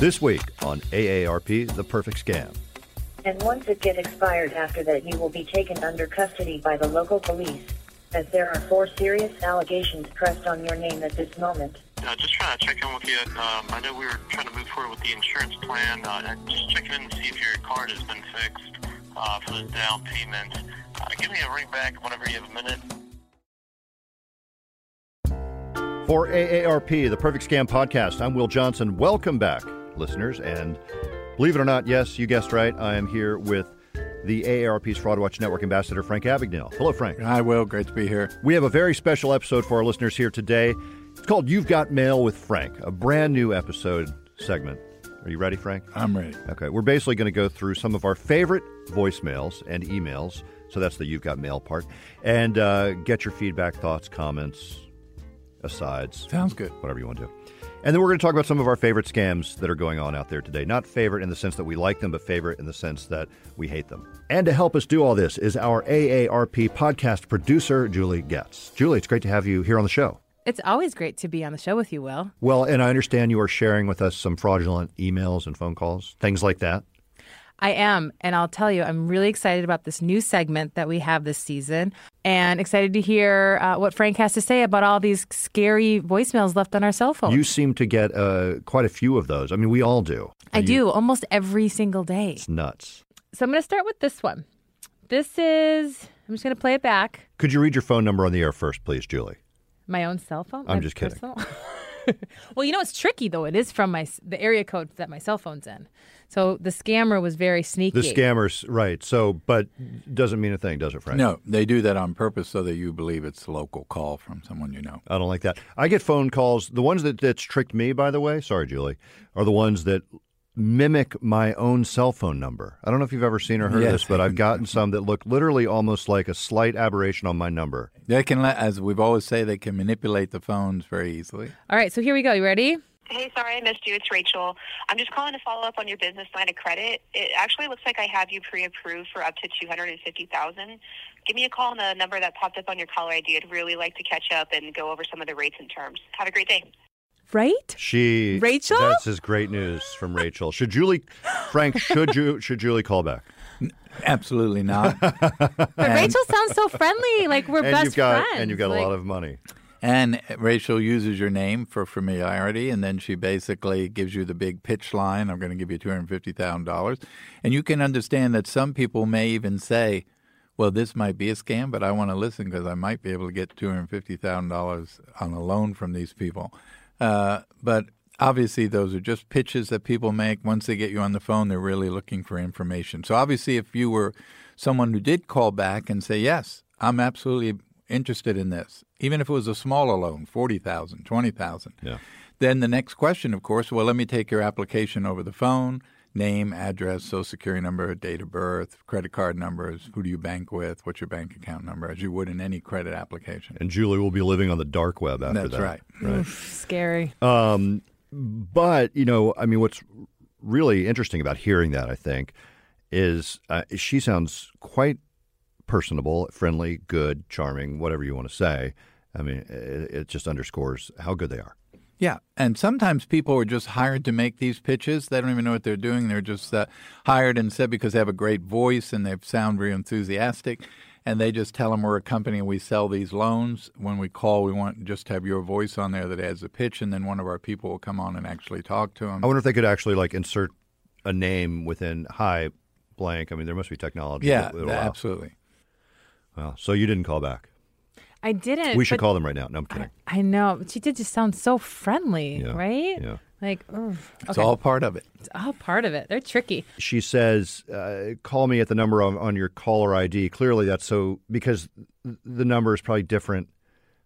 This week on AARP, The Perfect Scam. And once it gets expired after that, you will be taken under custody by the local police, as there are 4 serious allegations pressed on your name at this moment. Just trying to check in with you. I know we were trying to move forward with the insurance plan. Just checking in to see if your card has been fixed for the down payment. Give me a ring back whenever you have a minute. For AARP, The Perfect Scam Podcast, I'm Will Johnson. Welcome back, listeners. And believe it or not, yes, you guessed right, I am here with the AARP's FraudWatch Network Ambassador, Frank Abagnale. Hello, Frank. Hi, Will. Great to be here. We have a very special episode for our listeners here today. It's called You've Got Mail with Frank, a brand new episode segment. Are you ready, Frank? I'm ready. Okay. We're basically going to go through some of our favorite voicemails and emails. So that's the You've Got Mail part. And get your feedback, thoughts, comments, asides. Sounds good. Whatever you want to do. And then we're going to talk about some of our favorite scams that are going on out there today. Not favorite in the sense that we like them, but favorite in the sense that we hate them. And to help us do all this is our AARP podcast producer, Julie Getz. Julie, it's great to have you here on the show. It's always great to be on the show with you, Will. Well, and I understand you are sharing with us some fraudulent emails and phone calls, things like that. I am, and I'll tell you, I'm really excited about this new segment that we have this season, and excited to hear what Frank has to say about all these scary voicemails left on our cell phones. You seem to get quite a few of those. I mean, we all do. I do, almost every single day. It's nuts. So I'm going to start with this one. I'm just going to play it back. Could you read your phone number on the air first, please, Julie? My own cell phone? I'm just kidding. Well, you know, it's tricky, though. It is from the area code that my cell phone's in. So the scammer was very sneaky. The scammers, right. So, but doesn't mean a thing, does it, Frank? No, they do that on purpose so that you believe it's a local call from someone you know. I don't like that. I get phone calls. The ones that's tricked me, by the way, sorry, Julie, are the ones that mimic my own cell phone number. I don't know if you've ever seen or heard this, but I've gotten some that look literally almost like a slight aberration on my number. They can, as we've always say, they can manipulate the phones very easily. All right, so here we go. You ready? Hey, sorry I missed you. It's Rachel. I'm just calling to follow up on your business line of credit. It actually looks like I have you pre-approved for up to $250,000. Give me a call on the number that popped up on your caller ID. I'd really like to catch up and go over some of the rates and terms. Have a great day. Right? Rachel? That's his great news from Rachel. Should Julie call back? Absolutely not. But Rachel sounds so friendly. Like we're best friends. And you've got a lot of money. And Rachel uses your name for familiarity, and then she basically gives you the big pitch line, I'm going to give you $250,000. And you can understand that some people may even say, well, this might be a scam, but I want to listen because I might be able to get $250,000 on a loan from these people. But obviously, those are just pitches that people make. Once they get you on the phone, they're really looking for information. So obviously, if you were someone who did call back and say, yes, I'm absolutely interested in this, even if it was a smaller loan, $40,000, $20,000, then the next question, of course, well, let me take your application over the phone, name, address, social security number, date of birth, credit card numbers, who do you bank with, what's your bank account number, as you would in any credit application. And Julie will be living on the dark web after that. That's right. Oof, scary. But, you know, I mean, what's really interesting about hearing that, I think, is she sounds quite personable, friendly, good, charming, whatever you want to say. I mean, it just underscores how good they are. Yeah, and sometimes people are just hired to make these pitches. They don't even know what they're doing. They're just hired and said because they have a great voice and they sound very enthusiastic, and they just tell them we're a company and we sell these loans. When we call, we want just to have your voice on there that adds a pitch, and then one of our people will come on and actually talk to them. I wonder if they could actually like insert a name within high blank. I mean, there must be technology. Yeah, absolutely. Wow. So you didn't call back. I didn't. We should call them right now. No, I'm kidding. I know. But she did just sound so friendly, right? Yeah. Like, okay. It's all part of it. It's all part of it. They're tricky. She says, call me at the number on your caller ID. Clearly that's so, because the number is probably different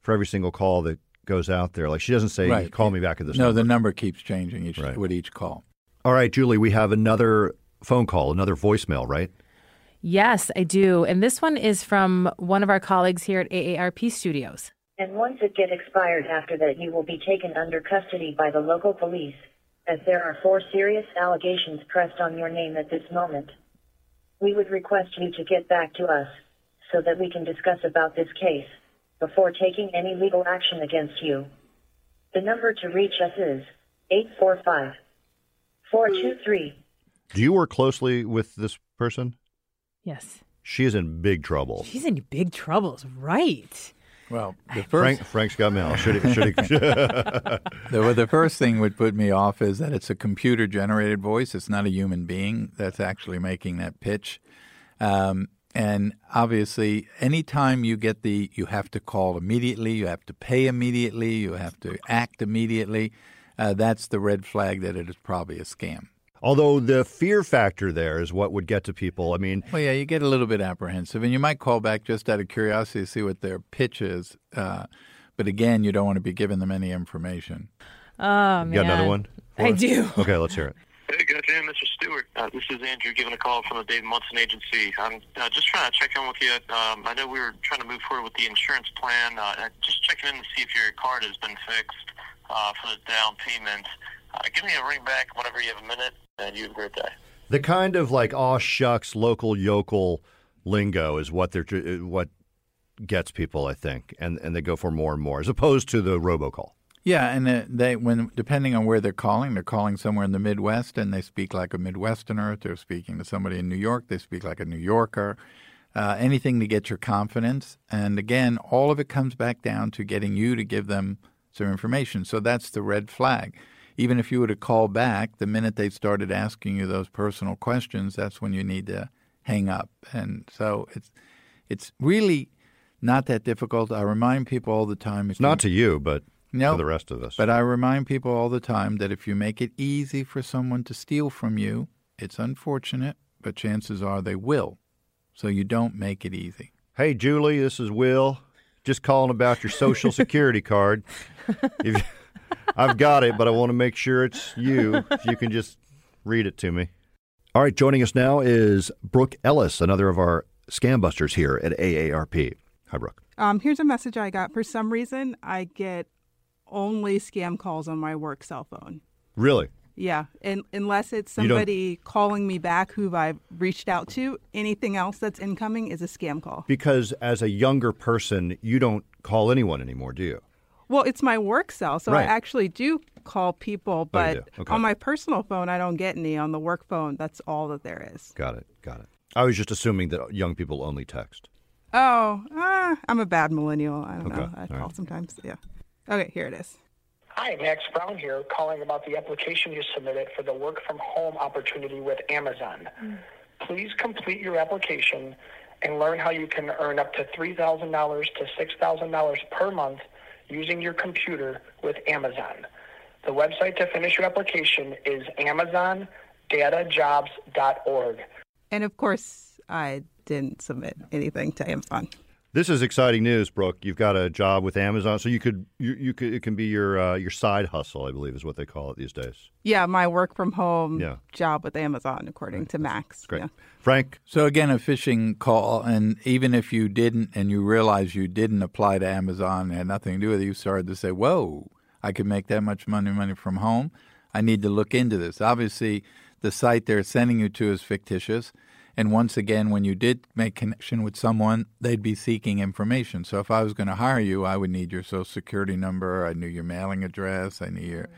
for every single call that goes out there. Like she doesn't say, call me back at this number. No, the number keeps changing with each call. All right, Julie, we have another phone call, another voicemail, right? Yes, I do. And this one is from one of our colleagues here at AARP Studios. And once it gets expired after that, you will be taken under custody by the local police, as there are 4 serious allegations pressed on your name at this moment. We would request you to get back to us so that we can discuss about this case before taking any legal action against you. The number to reach us is 423. Do you work closely with this person? Yes. She's in big trouble. She's in big trouble, right? Well, the first... Frank's got mail. Should he... The first thing would put me off is that it's a computer-generated voice. It's not a human being that's actually making that pitch. And obviously, anytime you get the, you have to call immediately, you have to pay immediately, you have to act immediately, that's the red flag that it is probably a scam. Although the fear factor there is what would get to people. I mean, well, yeah, you get a little bit apprehensive, and you might call back just out of curiosity to see what their pitch is. But again, you don't want to be giving them any information. Oh, man. You got another one? I do. Okay, let's hear it. Hey, good afternoon, Mr. Stewart. This is Andrew giving a call from the Dave Munson agency. I'm just trying to check in with you. I know we were trying to move forward with the insurance plan. Just checking in to see if your card has been fixed for the down payment. Give me a ring back whenever you have a minute, and you have a great day. The kind of like aw shucks local yokel lingo is what gets people, I think, and they go for more and more, as opposed to the robocall. Yeah, and depending on where they're calling somewhere in the Midwest, and they speak like a Midwesterner. If they're speaking to somebody in New York, they speak like a New Yorker. Anything to get your confidence. And again, all of it comes back down to getting you to give them some information. So that's the red flag. Even if you were to call back, the minute they started asking you those personal questions, that's when you need to hang up. And so it's really not that difficult. I remind people all the time. Not to you, but... No, for the rest of us. But I remind people all the time that if you make it easy for someone to steal from you, it's unfortunate, but chances are they will. So you don't make it easy. Hey, Julie, this is Will. Just calling about your Social Security card. I've got it, but I want to make sure it's you. If you can just read it to me. All right, joining us now is Brooke Ellis, another of our scam busters here at AARP. Hi, Brooke. Here's a message I got. For some reason, I get only scam calls on my work cell phone. Really? Yeah. And unless it's somebody calling me back who I've reached out to, anything else that's incoming is a scam call. Because as a younger person, you don't call anyone anymore, do you? Well, it's my work cell, so right. I actually do call people, but okay. On my personal phone, I don't get any. On the work phone, that's all that there is. Got it. I was just assuming that young people only text. Oh, I'm a bad millennial. I don't know. I call sometimes, yeah. Okay, here it is. Hi, Max Brown here, calling about the application you submitted for the work-from-home opportunity with Amazon. Please complete your application and learn how you can earn up to $3,000 to $6,000 per month using your computer with Amazon. The website to finish your application is AmazonDataJobs.org. And, of course, I didn't submit anything to Amazon. This is exciting news, Brooke. You've got a job with Amazon, so you could it can be your side hustle, I believe, is what they call it these days. Yeah, my work from home job with Amazon, according to Max. Great, yeah. Frank. So again, a phishing call, and even if you didn't, and you realize you didn't apply to Amazon, it had nothing to do with it, you started to say, "Whoa, I could make that much money from home. I need to look into this." Obviously, the site they're sending you to is fictitious. And once again, when you did make connection with someone, they'd be seeking information. So if I was going to hire you, I would need your Social Security number. I knew your mailing address. I knew your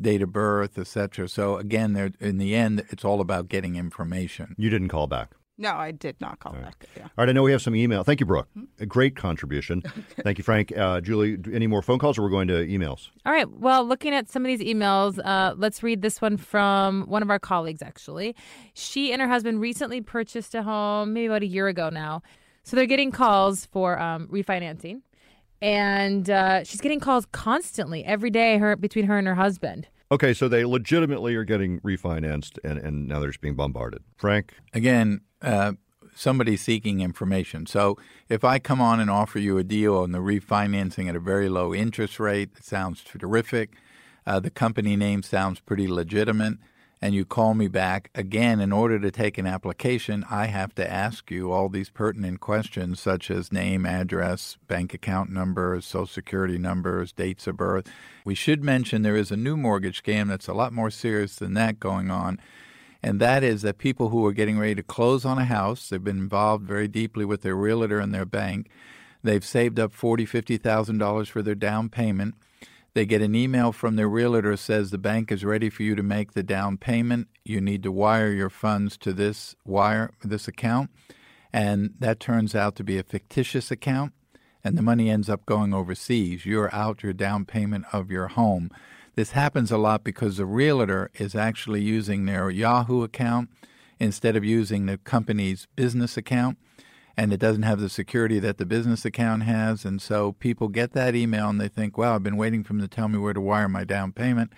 date of birth, et cetera. So again, in the end, it's all about getting information. You didn't call back. No, I did not call back. Yeah. All right. I know we have some email. Thank you, Brooke. A great contribution. Thank you, Frank. Julie, any more phone calls or we're going to emails? All right. Well, looking at some of these emails, let's read this one from one of our colleagues, actually. She and her husband recently purchased a home maybe about a year ago now. So they're getting calls for refinancing. And she's getting calls constantly every day between her and her husband. Okay. So they legitimately are getting refinanced and now they're just being bombarded. Frank? Again... somebody seeking information. So if I come on and offer you a deal on the refinancing at a very low interest rate, it sounds terrific. The company name sounds pretty legitimate. And you call me back. Again, in order to take an application, I have to ask you all these pertinent questions such as name, address, bank account numbers, Social Security numbers, dates of birth. We should mention there is a new mortgage scam that's a lot more serious than that going on. And that is that people who are getting ready to close on a house, they've been involved very deeply with their realtor and their bank. They've saved up $40,000, $50,000 for their down payment. They get an email from their realtor that says the bank is ready for you to make the down payment. You need to wire your funds to this account. And that turns out to be a fictitious account, and the money ends up going overseas. You're out your down payment of your home. This happens a lot because the realtor is actually using their Yahoo account instead of using the company's business account, and it doesn't have the security that the business account has. And so people get that email and they think, wow, I've been waiting for them to tell me where to wire my down payment.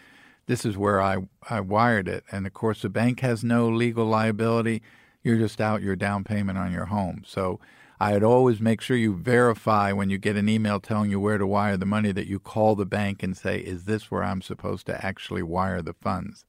This is where I wired it. And, of course, the bank has no legal liability. You're just out your down payment on your home. So I'd always make sure you verify when you get an email telling you where to wire the money that you call the bank and say, is this where I'm supposed to actually wire the funds?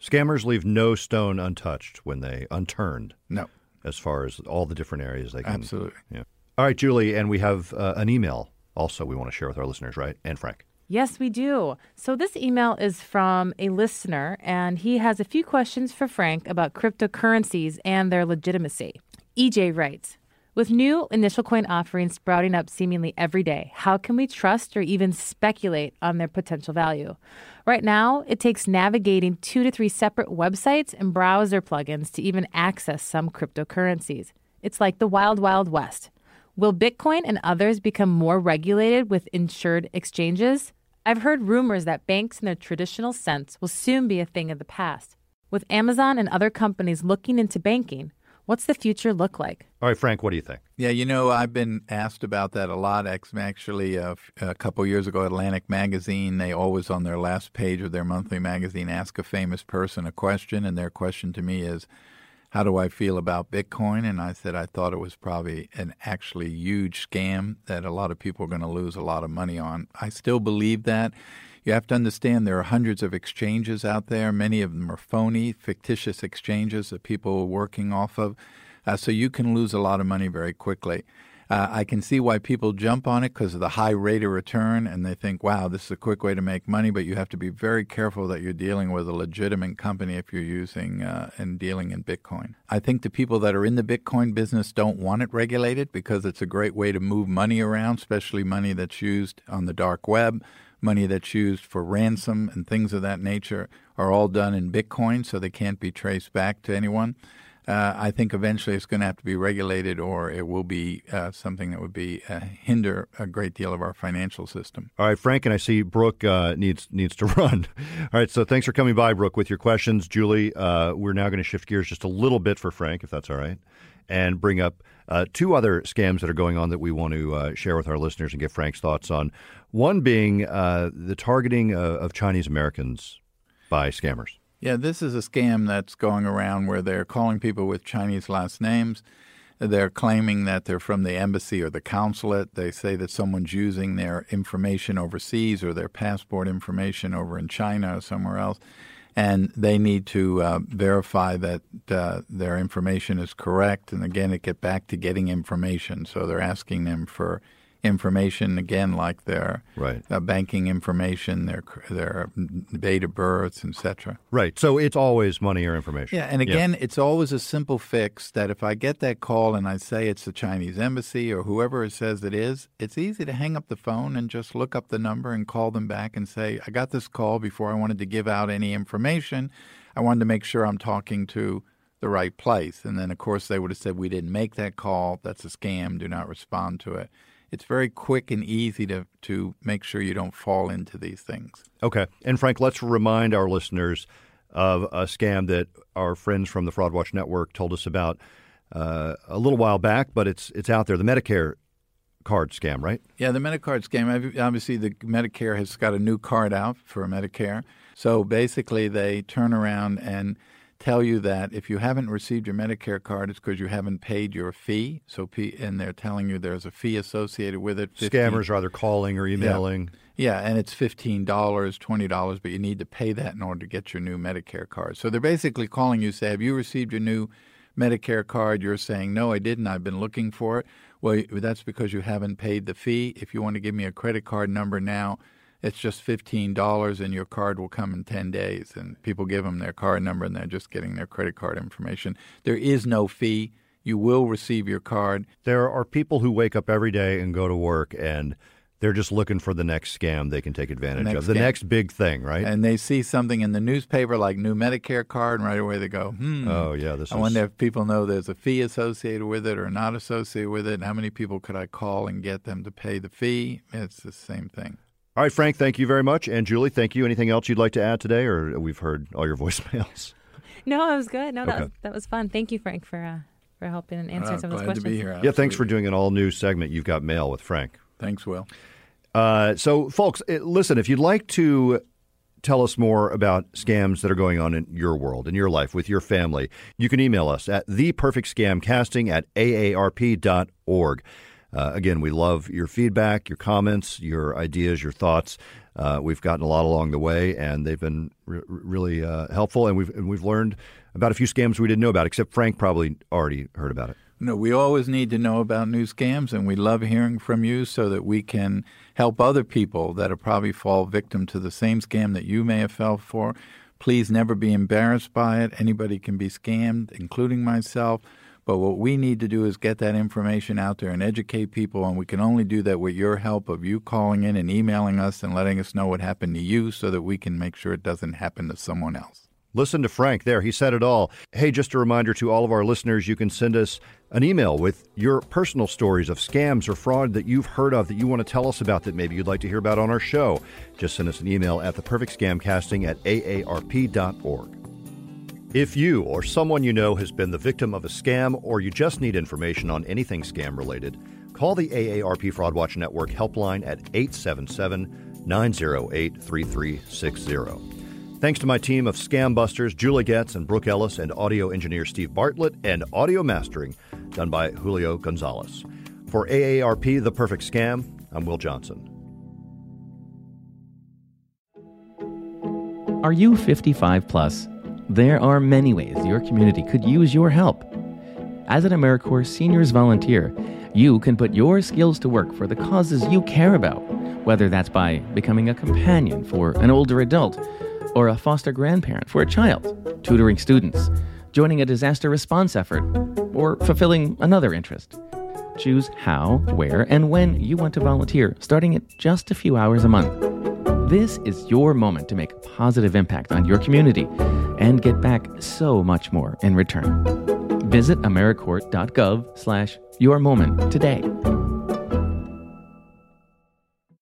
Scammers leave no stone untouched when they unturned. No. As far as all the different areas they can. Absolutely. Yeah. All right, Julie, and we have an email also we want to share with our listeners, right? And Frank. Yes, we do. So this email is from a listener, and he has a few questions for Frank about cryptocurrencies and their legitimacy. EJ writes, with new initial coin offerings sprouting up seemingly every day, how can we trust or even speculate on their potential value? Right now, it takes navigating 2 to 3 separate websites and browser plugins to even access some cryptocurrencies. It's like the wild, wild west. Will Bitcoin and others become more regulated with insured exchanges? I've heard rumors that banks in their traditional sense will soon be a thing of the past. With Amazon and other companies looking into banking, what's the future look like? All right, Frank, what do you think? Yeah, you know, I've been asked about that a lot. Actually, a couple years ago, Atlantic Magazine, they always on their last page of their monthly magazine ask a famous person a question, and their question to me is, how do I feel about Bitcoin? And I said I thought it was probably an actually huge scam that a lot of people are going to lose a lot of money on. I still believe that. You have to understand there are hundreds of exchanges out there. Many of them are phony, fictitious exchanges that people are working off of. So you can lose a lot of money very quickly. I can see why people jump on it because of the high rate of return, and they think, wow, this is a quick way to make money. But you have to be very careful that you're dealing with a legitimate company if you're using and dealing in Bitcoin. I think the people that are in the Bitcoin business don't want it regulated because it's a great way to move money around, especially money that's used on the dark web. Money that's used for ransom and things of that nature are all done in Bitcoin, so they can't be traced back to anyone. I think eventually it's going to have to be regulated, or it will be something that would be hinder a great deal of our financial system. All right, Frank, and I see Brooke needs to run. All right, so thanks for coming by, Brooke, with your questions. Julie, we're now going to shift gears just a little bit for Frank, if that's all right, and bring up two other scams that are going on that we want to share with our listeners and get Frank's thoughts on. One being the targeting of Chinese Americans by scammers. Yeah, this is a scam that's going around where they're calling people with Chinese last names. They're claiming that they're from the embassy or the consulate. They say that someone's using their information overseas or their passport information over in China or somewhere else, and they need to verify that their information is correct. And again, it gets back to getting information. So they're asking them for information, again, like their banking information, their date of birth, et cetera. Right. So it's always money or information. Yeah. And again, it's always a simple fix that if I get that call and I say it's the Chinese embassy or whoever it says it is, it's easy to hang up the phone and just look up the number and call them back and say, I got this call before I wanted to give out any information. I wanted to make sure I'm talking to the right place. And then, of course, they would have said, we didn't make that call. That's a scam. Do not respond to it. It's very quick and easy to make sure you don't fall into these things. Okay. And, Frank, let's remind our listeners of a scam that our friends from the FraudWatch Network told us about a little while back, but it's out there, the Medicare card scam, right? Yeah, the Medicare scam. Obviously, the Medicare has got a new card out for Medicare. So basically, they turn around and tell you that if you haven't received your Medicare card, it's because you haven't paid your fee. So, and they're telling you there's a fee associated with it. Scammers are either calling or emailing. Yeah, and it's $15, $20, but you need to pay that in order to get your new Medicare card. So they're basically calling you, say, have you received your new Medicare card? You're saying, no, I didn't. I've been looking for it. Well, that's because you haven't paid the fee. If you want to give me a credit card number now, it's just $15, and your card will come in 10 days. And people give them their card number, and they're just getting their credit card information. There is no fee. You will receive your card. There are people who wake up every day and go to work, and They're just looking for the next scam they can take advantage of, the next big thing, right? And they see something in the newspaper like new Medicare card, and right away they go, oh, yeah, this is... I wonder if people know there's a fee associated with it or not associated with it, and how many people could I call and get them to pay the fee? It's the same thing. All right, Frank, thank you very much. And Julie, thank you. Anything else you'd like to add today, or we've heard all your voicemails? No, it was good. No, okay. that was fun. Thank you, Frank, for helping and answering some of those questions. Glad to be here. Absolutely. Yeah, thanks for doing an all-new segment. You've Got Mail with Frank. Thanks, Will. So, folks, listen, if you'd like to tell us more about scams that are going on in your world, in your life, with your family, you can email us at theperfectscamcasting@aarp.org. Again, we love your feedback, your comments, your ideas, your thoughts. We've gotten a lot along the way, and they've been really helpful, and we've learned about a few scams we didn't know about, except Frank probably already heard about it. No, we always need to know about new scams, and we love hearing from you so that we can help other people that will probably fall victim to the same scam that you may have fell for. Please never be embarrassed by it. Anybody can be scammed, including myself. But what we need to do is get that information out there and educate people, and we can only do that with your help of you calling in and emailing us and letting us know what happened to you so that we can make sure it doesn't happen to someone else. Listen to Frank there. He said it all. Hey, just a reminder to all of our listeners, you can send us an email with your personal stories of scams or fraud that you've heard of that you want to tell us about that maybe you'd like to hear about on our show. Just send us an email at theperfectscamcasting@aarp.org. If you or someone you know has been the victim of a scam or you just need information on anything scam-related, call the AARP FraudWatch Network helpline at 877-908-3360. Thanks to my team of scam busters, Julie Getz and Brooke Ellis, and audio engineer Steve Bartlett, and audio mastering done by Julio Gonzalez. For AARP, The Perfect Scam, I'm Will Johnson. Are you 55 plus? There are many ways your community could use your help. As an AmeriCorps Seniors volunteer, you can put your skills to work for the causes you care about, whether that's by becoming a companion for an older adult, or a foster grandparent for a child, tutoring students, joining a disaster response effort, or fulfilling another interest. Choose how, where, and when you want to volunteer, starting at just a few hours a month. This is your moment to make a positive impact on your community and get back so much more in return. Visit AmeriCorps.gov/yourmoment today.